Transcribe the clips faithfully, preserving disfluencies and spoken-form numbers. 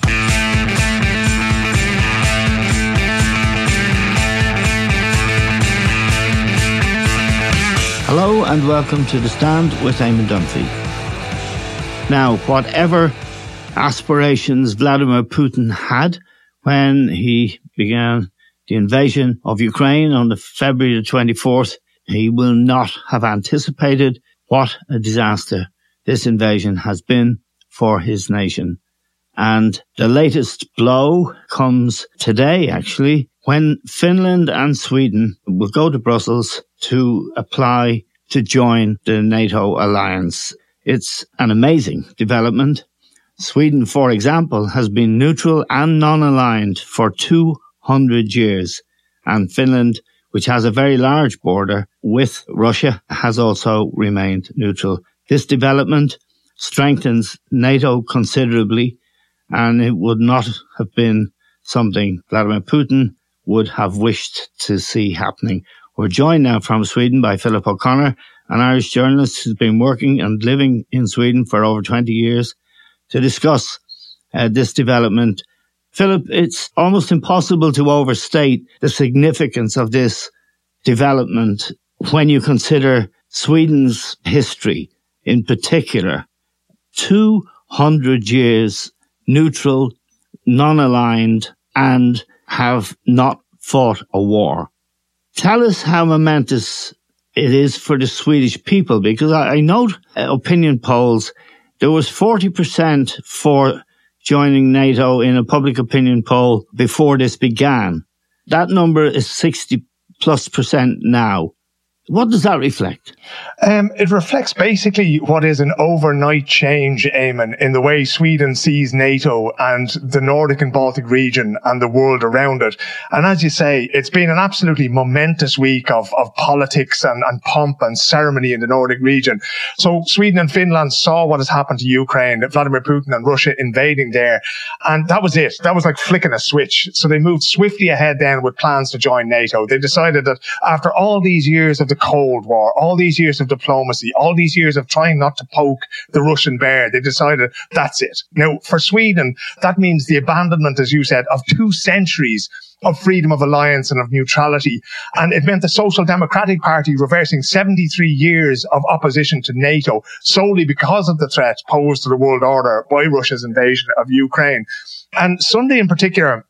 Hello and welcome to The Stand with Eamon Dunphy. Now, whatever aspirations Vladimir Putin had when he began the invasion of Ukraine on the February the twenty-fourth, he will not have anticipated what a disaster this invasion has been for his nation. And the latest blow comes today, actually, when Finland and Sweden will go to Brussels to apply to join the NATO alliance. It's an amazing development. Sweden, for example, has been neutral and non-aligned for two hundred years. And Finland, which has a very large border with Russia, has also remained neutral. This development strengthens NATO considerably, and it would not have been something Vladimir Putin would have wished to see happening. We're joined now from Sweden by Philip O'Connor, an Irish journalist who's been working and living in Sweden for over twenty years, to discuss uh, this development. Philip, it's almost impossible to overstate the significance of this development when you consider Sweden's history in particular. two hundred years neutral, non-aligned, and have not fought a war. Tell us how momentous it is for the Swedish people, because I, I note uh, opinion polls, there was forty percent for joining NATO in a public opinion poll before this began. That number is sixty plus percent now. What does that reflect? Um, it reflects basically what is an overnight change, Eamon, in the way Sweden sees NATO and the Nordic and Baltic region and the world around it. And as you say, it's been an absolutely momentous week of, of politics and, and pomp and ceremony in the Nordic region. So Sweden and Finland saw what has happened to Ukraine, Vladimir Putin and Russia invading there. And that was it. That was like flicking a switch. So they moved swiftly ahead then with plans to join NATO. They decided that after all these years of the Cold War, all these years of diplomacy, all these years of trying not to poke the Russian bear, they decided that's it. Now, for Sweden, that means the abandonment, as you said, of two centuries of freedom of alliance and of neutrality. And it meant the Social Democratic Party reversing seventy-three years of opposition to NATO solely because of the threat posed to the world order by Russia's invasion of Ukraine. And Sunday in particular,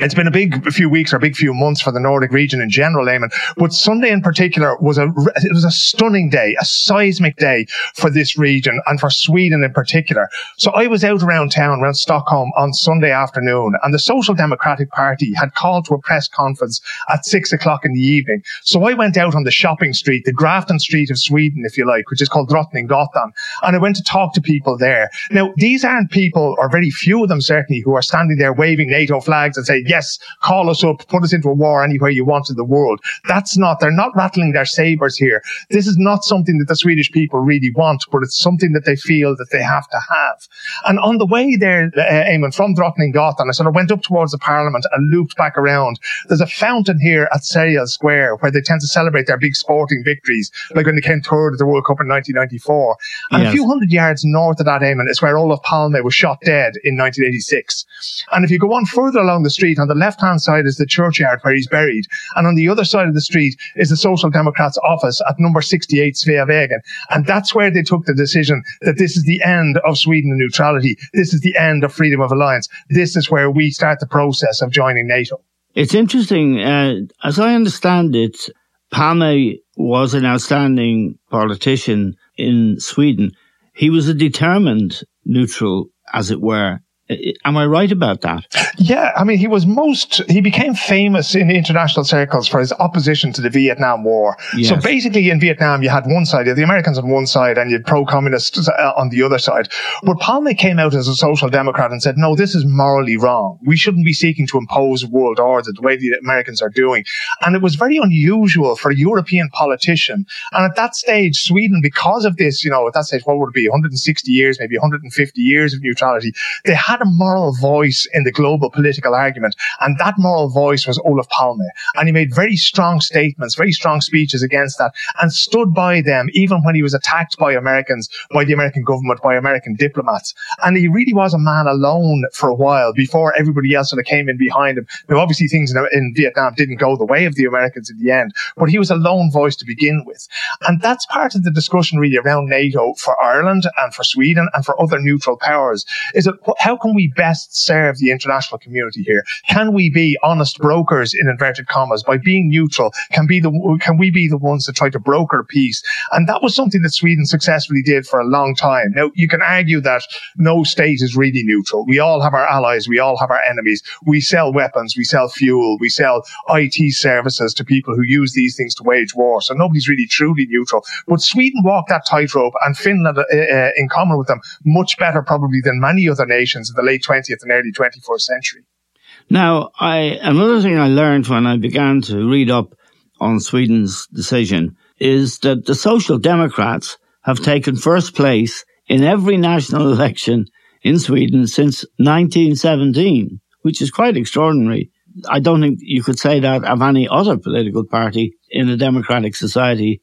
it's been a big few weeks or big few months for the Nordic region in general, Eamon. But Sunday in particular was a, it was a stunning day, a seismic day for this region and for Sweden in particular. So I was out around town, around Stockholm on Sunday afternoon, and the Social Democratic Party had called to a press conference at six o'clock in the evening. So I went out on the shopping street, the Grafton Street of Sweden, if you like, which is called Drottninggatan, and I went to talk to people there. Now, these aren't people, or very few of them certainly, who are standing there waving NATO flags and saying, yes, call us up, put us into a war anywhere you want in the world. That's not, they're not rattling their sabres here. This is not something that the Swedish people really want, but it's something that they feel that they have to have. And on the way there, uh, Eamon, from Drottninggatan, I sort of went up towards the Parliament and looped back around. There's a fountain here at Sergels Square where they tend to celebrate their big sporting victories, like when they came third at the World Cup in nineteen ninety-four. And yes, a few hundred yards north of that, Eamon, is where Olof Palme was shot dead in nineteen eighty-six. And if you go on further along the street, street. On the left-hand side is the churchyard where he's buried. And on the other side of the street is the Social Democrats' office at number sixty-eight Svea Vägen. And that's where they took the decision that this is the end of Sweden and neutrality. This is the end of freedom of alliance. This is where we start the process of joining NATO. It's interesting. Uh, as I understand it, Palme was an outstanding politician in Sweden. He was a determined neutral, as it were. Am I right about that? Yeah, I mean, he was most, he became famous in international circles for his opposition to the Vietnam War. Yes. So basically in Vietnam, you had one side, you had the Americans on one side and you had pro-communists on the other side. But Palme came out as a social democrat and said, no, this is morally wrong. We shouldn't be seeking to impose world order the way the Americans are doing. And it was very unusual for a European politician. And at that stage, Sweden, because of this, you know, at that stage, what would it be, one hundred sixty years, maybe one hundred fifty years of neutrality, they had a moral voice in the global political argument, and that moral voice was Olof Palme. And he made very strong statements, very strong speeches against that, and stood by them even when he was attacked by Americans, by the American government, by American diplomats. And he really was a man alone for a while before everybody else sort of came in behind him. Now, obviously, things in, in Vietnam didn't go the way of the Americans in the end, but he was a lone voice to begin with. And that's part of the discussion really around NATO for Ireland and for Sweden and for other neutral powers, is that how can we best serve the international community here? Can we be honest brokers, in inverted commas, by being neutral? Can be the, can we be the ones that try to broker peace? And that was something that Sweden successfully did for a long time. Now, you can argue that no state is really neutral. We all have our allies. We all have our enemies. We sell weapons. We sell fuel. We sell I T services to people who use these things to wage war. So nobody's really truly neutral. But Sweden walked that tightrope, and Finland, uh, in common with them, much better probably than many other nations in the late twentieth and early twenty-first century. Now, I, another thing I learned when I began to read up on Sweden's decision is that the Social Democrats have taken first place in every national election in Sweden since nineteen seventeen, which is quite extraordinary. I don't think you could say that of any other political party in a democratic society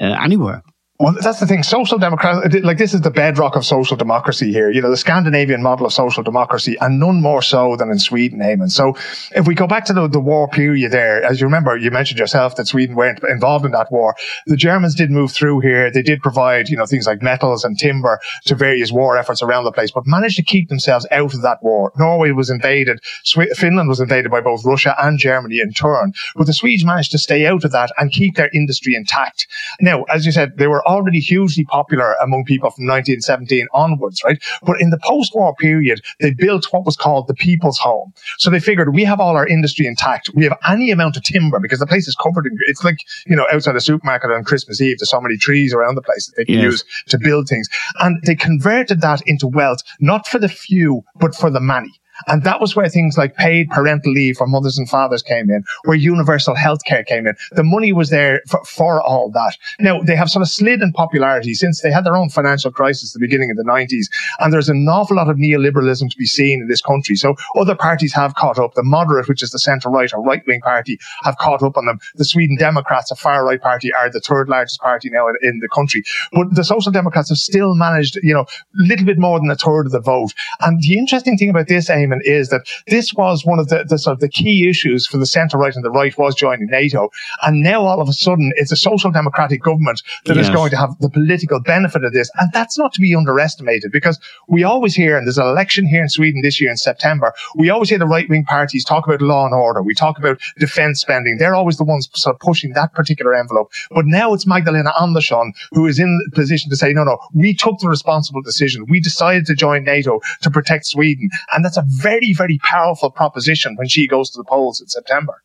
uh, anywhere. Well, that's the thing. Social democracy, like, this is the bedrock of social democracy here. You know, the Scandinavian model of social democracy, and none more so than in Sweden, Eamon. So if we go back to the, the war period there, as you remember, you mentioned yourself that Sweden weren't involved in that war. The Germans did move through here. They did provide, you know, things like metals and timber to various war efforts around the place, but managed to keep themselves out of that war. Norway was invaded. Sw- Finland was invaded by both Russia and Germany in turn. But the Swedes managed to stay out of that and keep their industry intact. Now, as you said, they were already hugely popular among people from nineteen seventeen onwards, right? But in the post-war period, they built what was called the people's home. So they figured, we have all our industry intact. We have any amount of timber, because the place is covered in, it's like, you know, outside a supermarket on Christmas Eve, there's so many trees around the place that they can yes. use to build things. And they converted that into wealth, not for the few, but for the many. And that was where things like paid parental leave for mothers and fathers came in, where universal healthcare came in. The money was there for, for all that. Now, they have sort of slid in popularity since they had their own financial crisis at the beginning of the nineties. And there's an awful lot of neoliberalism to be seen in this country. So other parties have caught up. The moderate, which is the centre-right or right-wing party, have caught up on them. The Sweden Democrats, a far-right party, are the third largest party now in, in the country. But the Social Democrats have still managed, you know, a little bit more than a third of the vote. And the interesting thing about this, is that this was one of the, the sort of the key issues for the centre-right and the right was joining NATO. And now all of a sudden it's a social democratic government that yes. is going to have the political benefit of this. And that's not to be underestimated, because we always hear, and there's an election here in Sweden this year in September, we always hear the right-wing parties talk about law and order. We talk about defence spending. They're always the ones sort of pushing that particular envelope. But now it's Magdalena Andersson who is in the position to say, no, no, we took the responsible decision. We decided to join NATO to protect Sweden. And that's a very, very powerful proposition when she goes to the polls in September.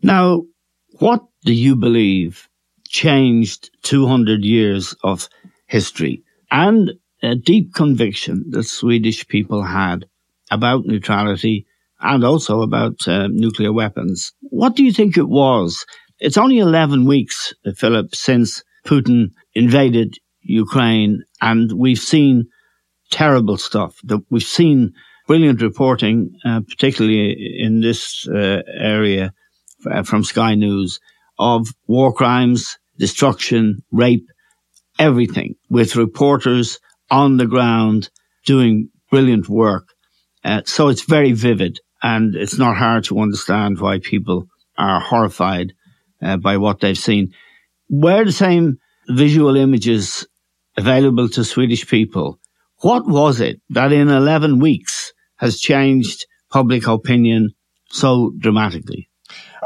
Now, what do you believe changed two hundred years of history and a deep conviction that Swedish people had about neutrality and also about uh, nuclear weapons? What do you think it was? It's only eleven weeks, Philip, since Putin invaded Ukraine, and we've seen terrible stuff. That we've seen brilliant reporting, uh, particularly in this uh, area uh, from Sky News, of war crimes, destruction, rape, everything, with reporters on the ground doing brilliant work. Uh, so it's very vivid. And it's not hard to understand why people are horrified uh, by what they've seen. Were the same visual images available to Swedish people? What was it that in eleven weeks has changed public opinion so dramatically?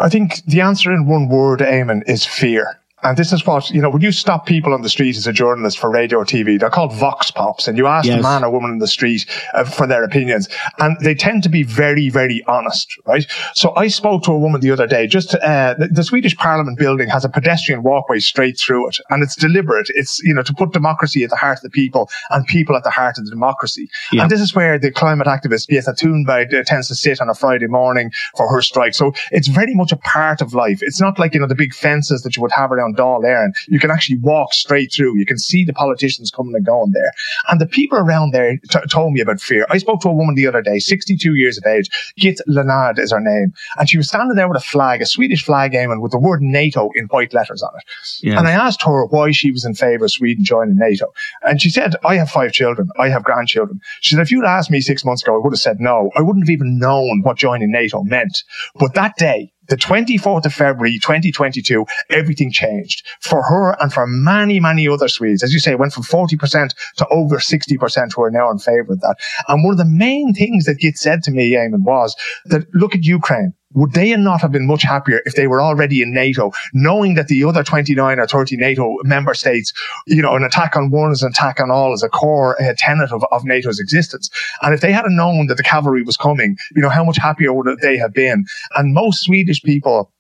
I think the answer in one word, Eamon, is fear. And this is what, you know, when you stop people on the street as a journalist for radio or T V, they're called vox pops. And you ask yes. a man or woman in the street uh, for their opinions. And they tend to be very, very honest, right? So I spoke to a woman the other day, just, uh, the, the Swedish Parliament building has a pedestrian walkway straight through it. And it's deliberate. It's, you know, to put democracy at the heart of the people and people at the heart of the democracy. Yeah. And this is where the climate activist, Greta Thunberg, uh, tends to sit on a Friday morning for her strike. So it's very much a part of life. It's not like, you know, the big fences that you would have around Dáil Éireann. You can actually walk straight through. You can see the politicians coming and going there. And the people around there t- told me about fear. I spoke to a woman the other day, sixty-two years of age. Git Lenard is her name. And she was standing there with a flag, a Swedish flag, Eamon, with the word NATO in white letters on it. Yes. And I asked her why she was in favour of Sweden joining NATO. And she said, I have five children. I have grandchildren. She said, if you'd asked me six months ago, I would have said no. I wouldn't have even known what joining NATO meant. But that day, the twenty-fourth of February, twenty twenty-two, everything changed for her and for many, many other Swedes. As you say, it went from forty percent to over sixty percent who are now in favour of that. And one of the main things that Git said to me, Eamon, was that look at Ukraine. Would they not have been much happier if they were already in NATO, knowing that the other twenty-nine or thirty NATO member states, you know, an attack on one is an attack on all is a core a tenet of, of NATO's existence. And if they had known that the cavalry was coming, you know, how much happier would they have been? And most Swedish people,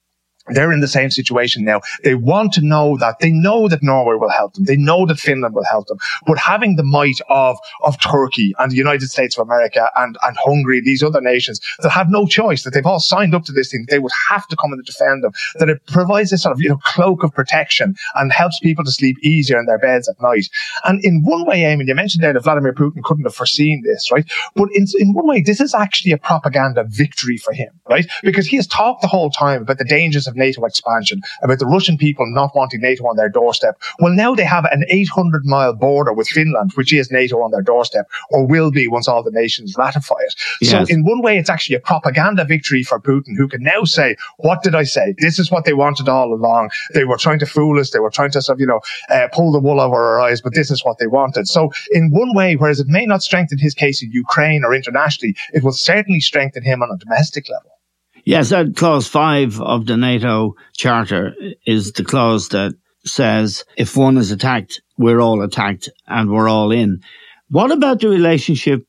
they're in the same situation now. They want to know that. They know that Norway will help them. They know that Finland will help them. But having the might of of Turkey and the United States of America and, and Hungary, these other nations that have no choice, that they've all signed up to this thing, they would have to come and defend them, that it provides this sort of, you know, cloak of protection and helps people to sleep easier in their beds at night. And in one way, Eamon, you mentioned there that Vladimir Putin couldn't have foreseen this, right? But in, in one way, this is actually a propaganda victory for him, right? Because he has talked the whole time about the dangers of Of NATO expansion, about the Russian people not wanting NATO on their doorstep. Well, now they have an eight hundred mile border with Finland, which is NATO on their doorstep, or will be once all the nations ratify it. Yes. So in one way, it's actually a propaganda victory for Putin, who can now say, what did I say? This is what they wanted all along. They were trying to fool us. They were trying to, you know, uh, pull the wool over our eyes, but this is what they wanted. So in one way, whereas it may not strengthen his case in Ukraine or internationally, it will certainly strengthen him on a domestic level. Yes, that clause five of the NATO Charter is the clause that says if one is attacked, we're all attacked and we're all in. What about the relationship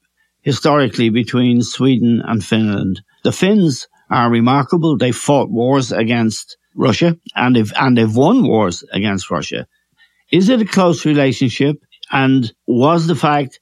historically between Sweden and Finland? The Finns are remarkable. They fought wars against Russia and they've, and they've won wars against Russia. Is it a close relationship? And was the fact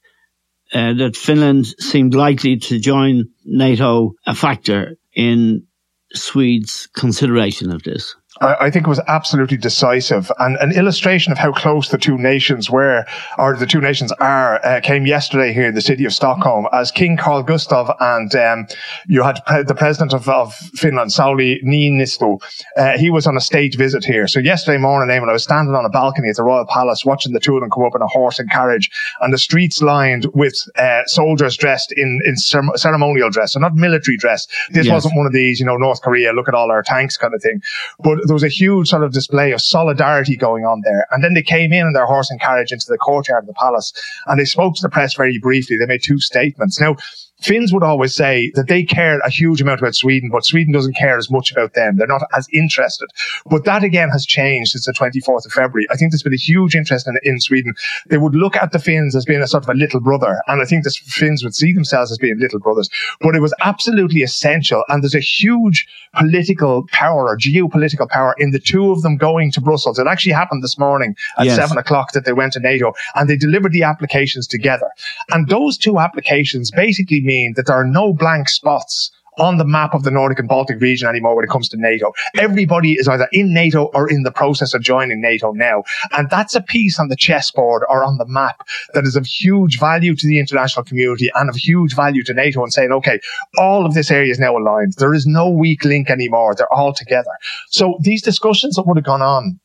uh, that Finland seemed likely to join NATO a factor in Swedes' consideration of this? I think it was absolutely decisive, and an illustration of how close the two nations were, or the two nations are, uh, came yesterday here in the city of Stockholm as King Carl Gustav and um, you had pre- the president of, of Finland, Sauli Niinistö. Uh, he was on a state visit here. So yesterday morning, Eamon, I was standing on a balcony at the Royal Palace watching the two of them come up in a horse and carriage, and the streets lined with uh, soldiers dressed in, in cer- ceremonial dress, so not military dress. This yes. wasn't one of these, you know, North Korea, look at all our tanks kind of thing, but there was a huge sort of display of solidarity going on there. And then they came in on their horse and carriage into the courtyard of the palace, and they spoke to the press very briefly. They made two statements. Now, Finns would always say that they care a huge amount about Sweden, but Sweden doesn't care as much about them. They're not as interested. But that, again, has changed since the twenty-fourth of February. I think there's been a huge interest in, in Sweden. They would look at the Finns as being a sort of a little brother, and I think the Finns would see themselves as being little brothers. But it was absolutely essential, and there's a huge political power or geopolitical power in the two of them going to Brussels. It actually happened this morning at yes. seven o'clock that they went to NATO, and they delivered the applications together. And those two applications basically mean mean that there are no blank spots on the map of the Nordic and Baltic region anymore when it comes to NATO. Everybody is either in NATO or in the process of joining NATO now. And that's a piece on the chessboard or on the map that is of huge value to the international community and of huge value to NATO, and saying, okay, all of this area is now aligned. There is no weak link anymore. They're all together. So these discussions that would have gone on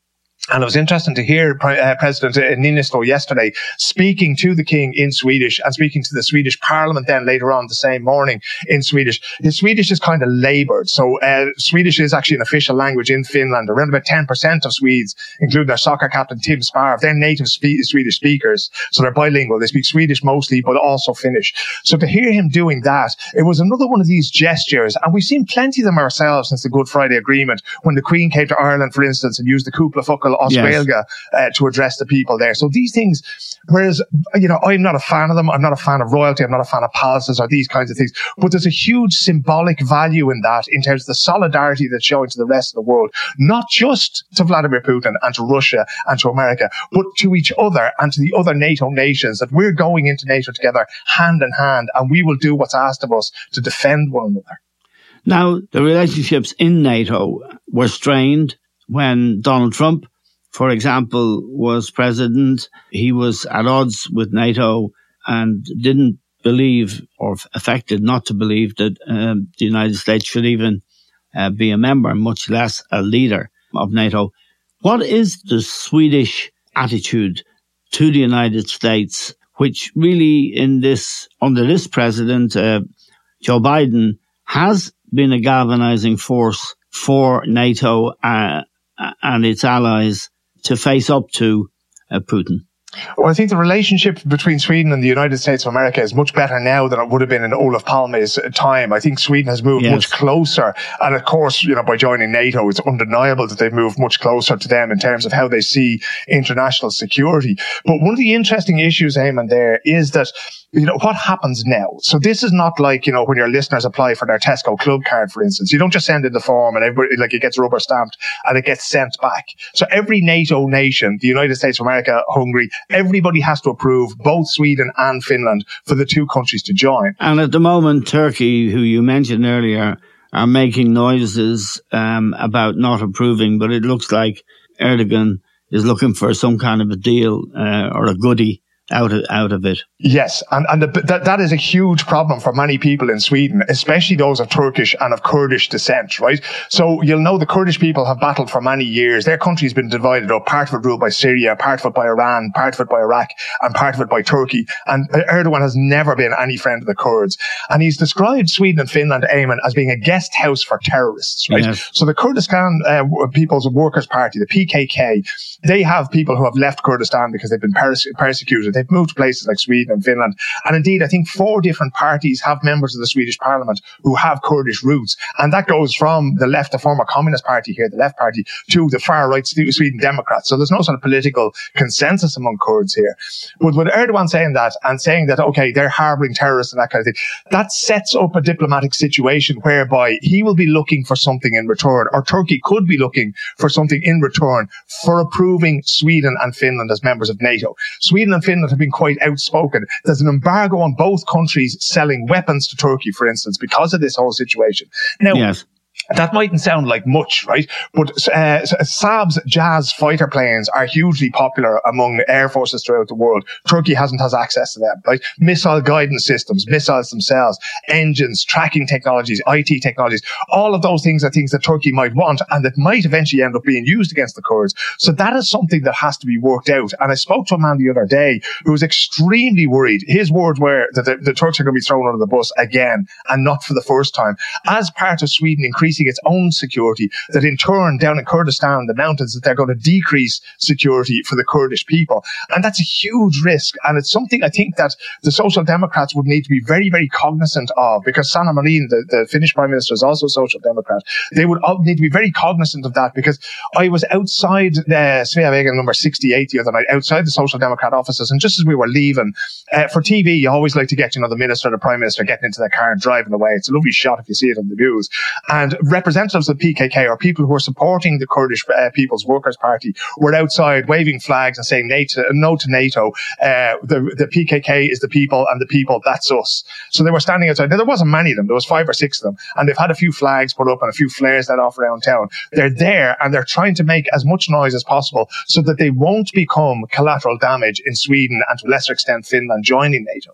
And it was interesting to hear Pre- uh, President Niinistö yesterday speaking to the king in Swedish and speaking to the Swedish parliament then later on the same morning in Swedish. His Swedish is kind of laboured. So uh, Swedish is actually an official language in Finland. Around about ten percent of Swedes, including their soccer captain Tim Sparv, they're native spe- Swedish speakers. So they're bilingual. They speak Swedish mostly, but also Finnish. So to hear him doing that, it was another one of these gestures. And we've seen plenty of them ourselves since the Good Friday Agreement, when the Queen came to Ireland, for instance, and used the Cúpla Focal Osweilia, yes. uh, to address the people there. So these things, whereas, you know, I'm not a fan of them. I'm not a fan of royalty. I'm not a fan of palaces or these kinds of things. But there's a huge symbolic value in that, in terms of the solidarity that's showing to the rest of the world, not just to Vladimir Putin and to Russia and to America, but to each other and to the other NATO nations, that we're going into NATO together hand in hand, and we will do what's asked of us to defend one another. Now, the relationships in NATO were strained when Donald Trump, for example, was president. He was at odds with NATO and didn't believe, or affected not to believe, that um, the United States should even uh, be a member, much less a leader of NATO. What is the Swedish attitude to the United States, which really in this, under this president, uh, Joe Biden, has been a galvanizing force for NATO uh, and its allies to face up to uh, Putin? Well, I think the relationship between Sweden and the United States of America is much better now than it would have been in Olof Palme's time. I think Sweden has moved yes. much closer. And of course, you know, by joining NATO, it's undeniable that they've moved much closer to them in terms of how they see international security. But one of the interesting issues, Eamon, there is that, you know, what happens now? So this is not like, you know, when your listeners apply for their Tesco club card, for instance. You don't just send in the form and everybody, like, it gets rubber stamped and it gets sent back. So every NATO nation, the United States of America, Hungary, everybody has to approve, both Sweden and Finland, for the two countries to join. And at the moment, Turkey, who you mentioned earlier, are making noises um, about not approving, but it looks like Erdogan is looking for some kind of a deal uh, or a goodie out of, out of it. Yes. And, and the, that, that is a huge problem for many people in Sweden, especially those of Turkish and of Kurdish descent, right? So you'll know the Kurdish people have battled for many years. Their country's been divided up, part of it ruled by Syria, part of it by Iran, part of it by Iraq, and part of it by Turkey. And Erdogan has never been any friend of the Kurds. And he's described Sweden and Finland, Eamon, as being a guest house for terrorists, right? Yes. So the Kurdistan uh, People's Workers' Party, the P K K, they have people who have left Kurdistan because they've been perse- persecuted. They've moved to places like Sweden and Finland. And indeed, I think four different parties have members of the Swedish parliament who have Kurdish roots. And that goes from the left, the former Communist Party here, the left party, to the far right Sweden Democrats. So there's no sort of political consensus among Kurds here. But with Erdogan saying that and saying that, okay, they're harbouring terrorists and that kind of thing, that sets up a diplomatic situation whereby he will be looking for something in return, or Turkey could be looking for something in return for approving Sweden and Finland as members of NATO. Sweden and Finland have been quite outspoken. There's an embargo on both countries selling weapons to Turkey, for instance, because of this whole situation. Now, yes. That mightn't sound like much, right? But uh, Saab's Jazz fighter planes are hugely popular among air forces throughout the world. Turkey hasn't has access to them, right? Missile guidance systems, missiles themselves, engines, tracking technologies, I T technologies, all of those things are things that Turkey might want and that might eventually end up being used against the Kurds. So that is something that has to be worked out. And I spoke to a man the other day who was extremely worried. His words were that the, the Turks are going to be thrown under the bus again, and not for the first time, as part of Sweden increasing its own security, that in turn down in Kurdistan, the mountains, that they're going to decrease security for the Kurdish people. And that's a huge risk, and it's something I think that the Social Democrats would need to be very, very cognizant of, because Sanna Marin, the, the Finnish Prime Minister, is also a Social Democrat. They would all need to be very cognizant of that, because I was outside the Svea Vägen number sixty-eight the other night, outside the Social Democrat offices, and just as we were leaving, uh, for T V you always like to get, you know, the Minister or the Prime Minister getting into their car and driving away. It's a lovely shot if you see it on the news. And representatives of the P K K, or people who are supporting the Kurdish uh, People's Workers' Party, were outside waving flags and saying NATO, no to NATO. Uh, the, the P K K is the people, and the people, that's us. So they were standing outside. Now, there wasn't many of them. There was five or six of them. And they've had a few flags put up and a few flares let off around town. They're there, and they're trying to make as much noise as possible so that they won't become collateral damage in Sweden and to a lesser extent Finland joining NATO.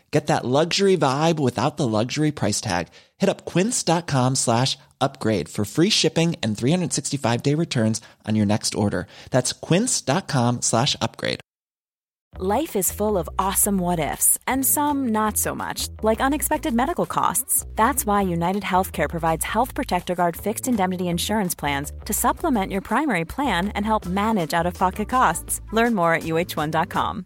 Get that luxury vibe without the luxury price tag. Hit up quince.com slash upgrade for free shipping and three sixty-five day returns on your next order. That's quince.com slash upgrade. Life is full of awesome what-ifs, and some not so much, like unexpected medical costs. That's why United Healthcare provides Health Protector Guard fixed indemnity insurance plans to supplement your primary plan and help manage out-of-pocket costs. Learn more at U H one dot com.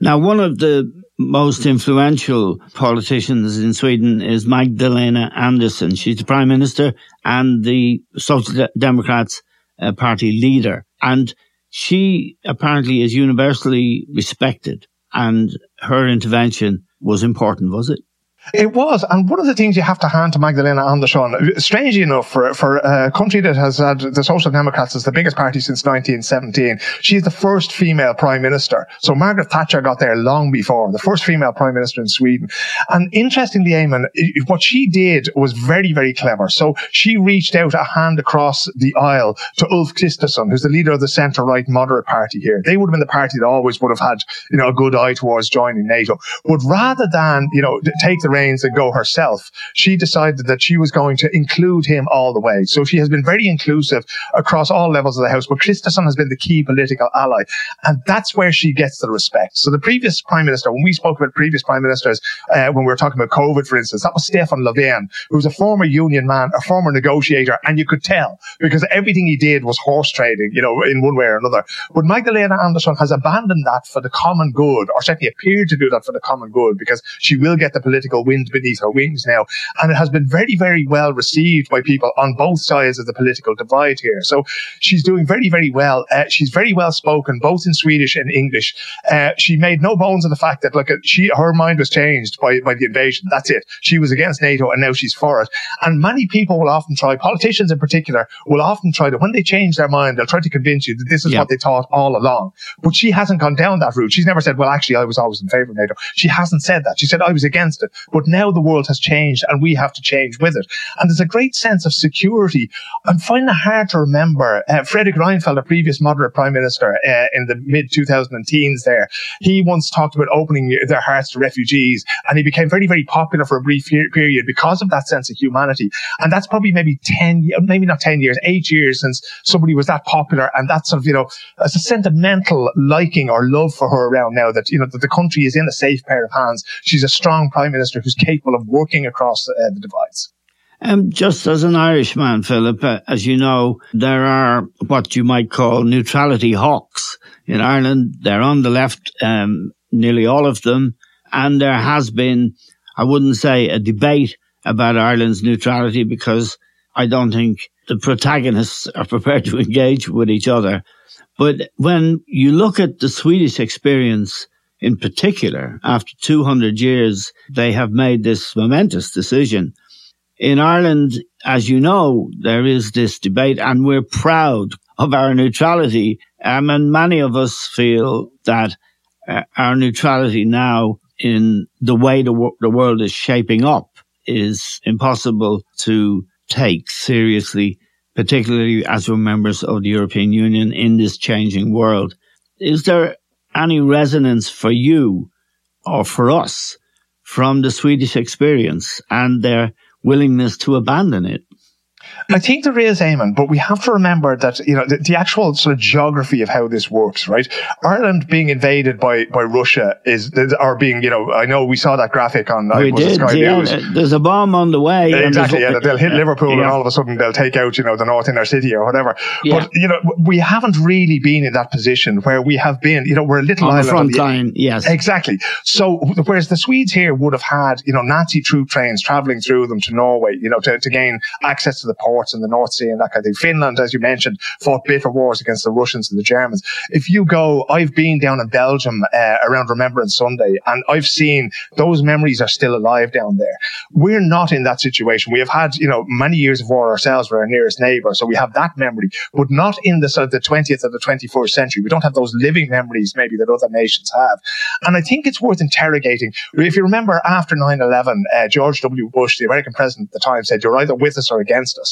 Now, one of the most influential politicians in Sweden is Magdalena Andersson. She's the Prime Minister and the Social De- Democrats uh, party leader. And she apparently is universally respected. And her intervention was important, was it? It was. And one of the things you have to hand to Magdalena Andersson, strangely enough, for, for a country that has had the Social Democrats as the biggest party since nineteen seventeen, she's the first female prime minister. So Margaret Thatcher got there long before, the first female prime minister in Sweden. And interestingly, Eamon, what she did was very, very clever. So she reached out a hand across the aisle to Ulf Kristersson, who's the leader of the centre-right moderate party here. They would have been the party that always would have had, you know, a good eye towards joining NATO. But rather than, you know, take the reins and go herself, she decided that she was going to include him all the way. So she has been very inclusive across all levels of the house, but Kristersson has been the key political ally. And that's where she gets the respect. So the previous prime minister, when we spoke about previous prime ministers, uh, when we were talking about COVID, for instance, that was Stefan Löfven, who was a former union man, a former negotiator, and you could tell because everything he did was horse trading, you know, in one way or another. But Magdalena Andersson has abandoned that for the common good, or certainly appeared to do that for the common good, because she will get the political wind beneath her wings now, and it has been very, very well received by people on both sides of the political divide here. So she's doing very, very well. Uh, she's very well spoken, both in Swedish and English. Uh, she made no bones of the fact that, look, she her mind was changed by, by the invasion. That's it. She was against NATO, and now she's for it. And many people will often try, politicians in particular, will often try to, when they change their mind, they'll try to convince you that this is yeah. what they thought all along. But she hasn't gone down that route. She's never said, well, actually, I was always in favour of NATO. She hasn't said that. She said, I was against it. But now the world has changed and we have to change with it. And there's a great sense of security. I'm finding it hard to remember. Uh, Fredrik Reinfeldt, a previous moderate prime minister uh, in the mid two thousand teens there, he once talked about opening their hearts to refugees, and he became very, very popular for a brief he- period because of that sense of humanity. And that's probably maybe ten, maybe not ten years, eight years since somebody was that popular. And that's sort of, you know, it's a sentimental liking or love for her around now that, you know, that the country is in a safe pair of hands. She's a strong prime minister who's capable of working across uh, the divides. Um, just as an Irishman, Philip, uh, as you know, there are what you might call neutrality hawks in Ireland. They're on the left, um, nearly all of them. And there has been, I wouldn't say a debate about Ireland's neutrality, because I don't think the protagonists are prepared to engage with each other. But when you look at the Swedish experience, in particular, after two hundred years, they have made this momentous decision. In Ireland, as you know, there is this debate, and we're proud of our neutrality. Um, and many of us feel that uh, our neutrality now, in the way the, wo- the world is shaping up, is impossible to take seriously, particularly as we're members of the European Union in this changing world. Is there any resonance for you or for us from the Swedish experience and their willingness to abandon it? I think there is, Eamon, but we have to remember that, you know, the, the actual sort of geography of how this works, right? Ireland being invaded by, by Russia is, or being, you know, I know we saw that graphic on we like, did, Sky yeah, News. There's a bomb on the way. Exactly, and yeah, they'll hit Liverpool yeah. and all of a sudden they'll take out, you know, the north inner city or whatever. Yeah. But, you know, we haven't really been in that position where we have been, you know, we're a little on island. The front on the line, yes. Exactly. So, whereas the Swedes here would have had, you know, Nazi troop trains traveling through them to Norway, you know, to, to gain access to the ports in the North Sea and that kind of thing. Finland, as you mentioned, fought bitter wars against the Russians and the Germans. If you go, I've been down in Belgium uh, around Remembrance Sunday, and I've seen those memories are still alive down there. We're not in that situation. We have had, you know, many years of war ourselves. We're our nearest neighbour, so we have that memory, but not in the sort of the twentieth or the twenty-first century. We don't have those living memories maybe that other nations have. And I think it's worth interrogating. If you remember, after nine eleven, uh, George W. Bush, the American president at the time, said, "You're either with us or against us."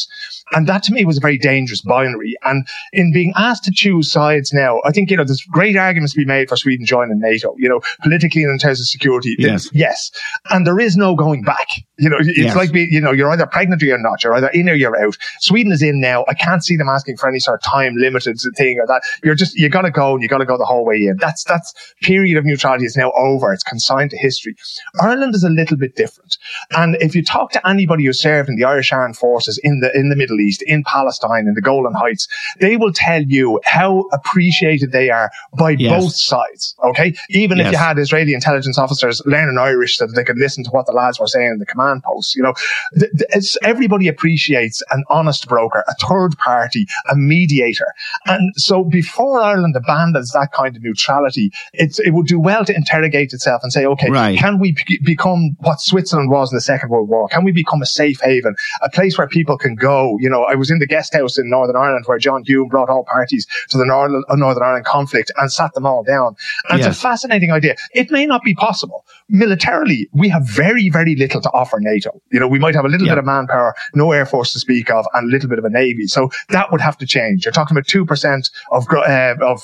And that to me was a very dangerous binary. And in being asked to choose sides now, I think, you know, there's great arguments to be made for Sweden joining NATO, you know, politically and in terms of security. Yes. yes. And there is no going back. You know, it's yes. like, being, you know, you're either pregnant or you're not. You're either in or you're out. Sweden is in now. I can't see them asking for any sort of time limited thing or that. You're just, you got to go and you got to go the whole way in. That's, that's period of neutrality is now over. It's consigned to history. Ireland is a little bit different. And if you talk to anybody who served in the Irish Armed Forces in the, in the Middle East, in Palestine, in the Golan Heights, they will tell you how appreciated they are by yes. both sides. Okay. Even yes. if you had Israeli intelligence officers learning Irish so that they could listen to what the lads were saying in the command posts, you know, th- th- it's, everybody appreciates an honest broker, a third party, a mediator. And so before Ireland abandons that kind of neutrality, it's, it would do well to interrogate itself and say, okay, right. can we p- become what Switzerland was in the Second World War? Can we become a safe haven, a place where people can go? You know, I was in the guest house in Northern Ireland where John Hume brought all parties to the Northern, Northern Ireland conflict and sat them all down. And yes. it's a fascinating idea. It may not be possible. Militarily, we have very, very little to offer NATO. You know, we might have a little yeah. bit of manpower, no air force to speak of, and a little bit of a navy. So that would have to change. You're talking about two percent of uh, of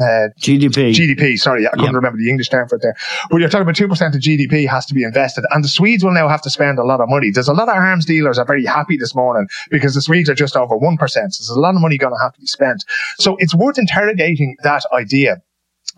uh, G D P. G D P, sorry, I couldn't yeah. remember the English term for it there. But you're talking about two percent of G D P has to be invested, and the Swedes will now have to spend a lot of money. There's a lot of arms dealers are very happy this morning because the Swedes are just over one percent. So there's a lot of money going to have to be spent. So it's worth interrogating that idea.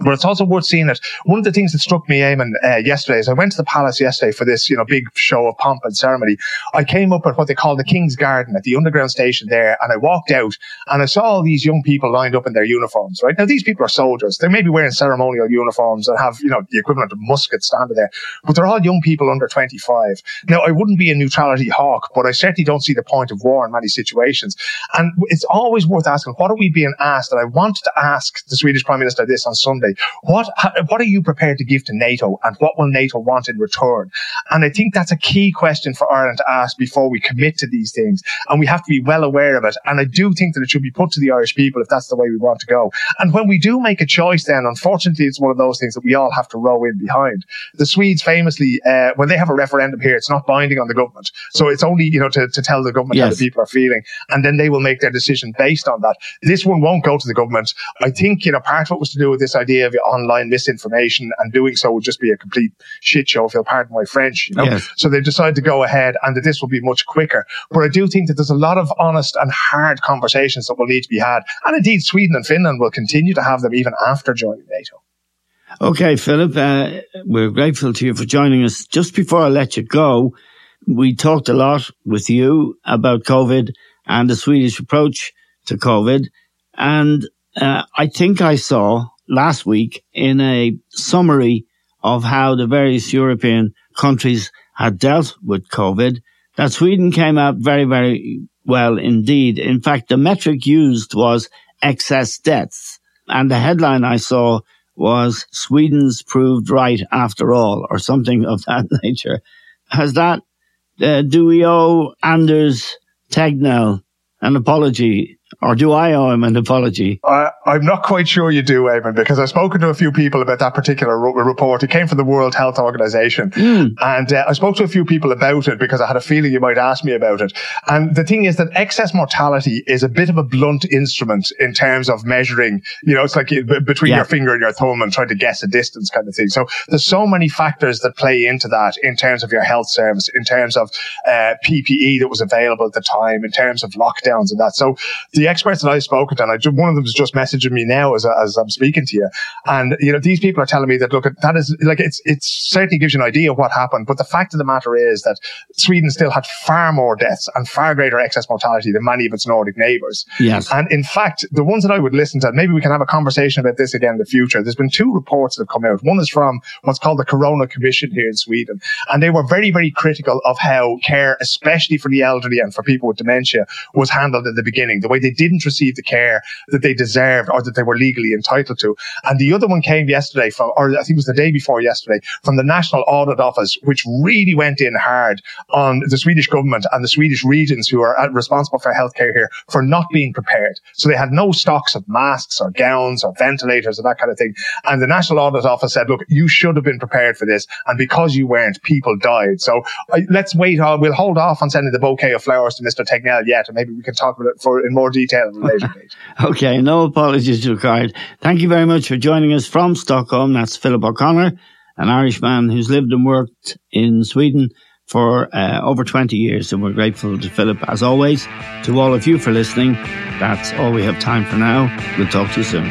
But it's also worth seeing it. One of the things that struck me, Eamon, uh, yesterday is I went to the palace yesterday for this, you know, big show of pomp and ceremony. I came up at what they call the King's Garden at the underground station there, and I walked out and I saw all these young people lined up in their uniforms, right? Now, these people are soldiers. They may be wearing ceremonial uniforms and have, you know, the equivalent of muskets standing there, but they're all young people under twenty-five. Now, I wouldn't be a neutrality hawk, but I certainly don't see the point of war in many situations. And it's always worth asking, what are we being asked? And I wanted to ask the Swedish Prime Minister this on Sunday. What what are you prepared to give to NATO, and what will NATO want in return? And I think that's a key question for Ireland to ask before we commit to these things, and we have to be well aware of it. And I do think that it should be put to the Irish people if that's the way we want to go. And when we do make a choice, then unfortunately it's one of those things that we all have to row in behind. The Swedes famously, uh, when they have a referendum here, it's not binding on the government, so it's only, you know, to, to tell the government yes. how the people are feeling, and then they will make their decision based on that. This one won't go to the government. I think, you know, part of it was to do with this idea of online misinformation, and doing so would just be a complete shit show, if you'll pardon my French, you know. Yes. So they decided to go ahead, and that this will be much quicker. But I do think that there's a lot of honest and hard conversations that will need to be had. And indeed, Sweden and Finland will continue to have them even after joining NATO. Okay, Philip, uh, we're grateful to you for joining us. Just before I let you go, we talked a lot with you about COVID and the Swedish approach to COVID. And uh, I think I saw last week in a summary of how the various European countries had dealt with COVID, that Sweden came out very, very well indeed. In fact, the metric used was excess deaths. And the headline I saw was "Sweden's proved right after all," or something of that nature. Has that, uh, do we owe Anders Tegnell an apology Or do I owe him an apology? I, I'm not quite sure you do, Eamon, because I've spoken to a few people about that particular r- report. It came from the World Health Organization. Mm. And uh, I spoke to a few people about it because I had a feeling you might ask me about it. And the thing is that excess mortality is a bit of a blunt instrument in terms of measuring, you know, it's like b- between yeah. your finger and your thumb and trying to guess a distance kind of thing. So there's so many factors that play into that in terms of your health service, in terms of uh, P P E that was available at the time, in terms of lockdowns and that. So the experts that I've spoken to, and I do, one of them is just messaging me now as, as I'm speaking to you. And, you know, these people are telling me that, look, that is like, it's, it certainly gives you an idea of what happened. But the fact of the matter is that Sweden still had far more deaths and far greater excess mortality than many of its Nordic neighbours. Yes. And in fact, the ones that I would listen to, maybe we can have a conversation about this again in the future. There's been two reports that have come out. One is from what's called the Corona Commission here in Sweden. And they were very, very critical of how care, especially for the elderly and for people with dementia, was handled at the beginning, the way they didn't receive the care that they deserved or that they were legally entitled to. And the other one came yesterday from, or I think it was the day before yesterday, from the National Audit Office, which really went in hard on the Swedish government and the Swedish regions who are responsible for healthcare here for not being prepared. So they had no stocks of masks or gowns or ventilators or that kind of thing. And the National Audit Office said, look, you should have been prepared for this. And because you weren't, people died. So uh, let's wait on, we'll hold off on sending the bouquet of flowers to Mister Tegnell yet, and maybe we can talk about it for, in more detail at a later date. Okay, no apologies required. Thank you very much for joining us from Stockholm. That's Philip O'Connor, an Irishman who's lived and worked in Sweden for uh, over twenty years, and we're grateful to Philip as always. To all of you for listening, that's all we have time for now. We'll talk to you soon.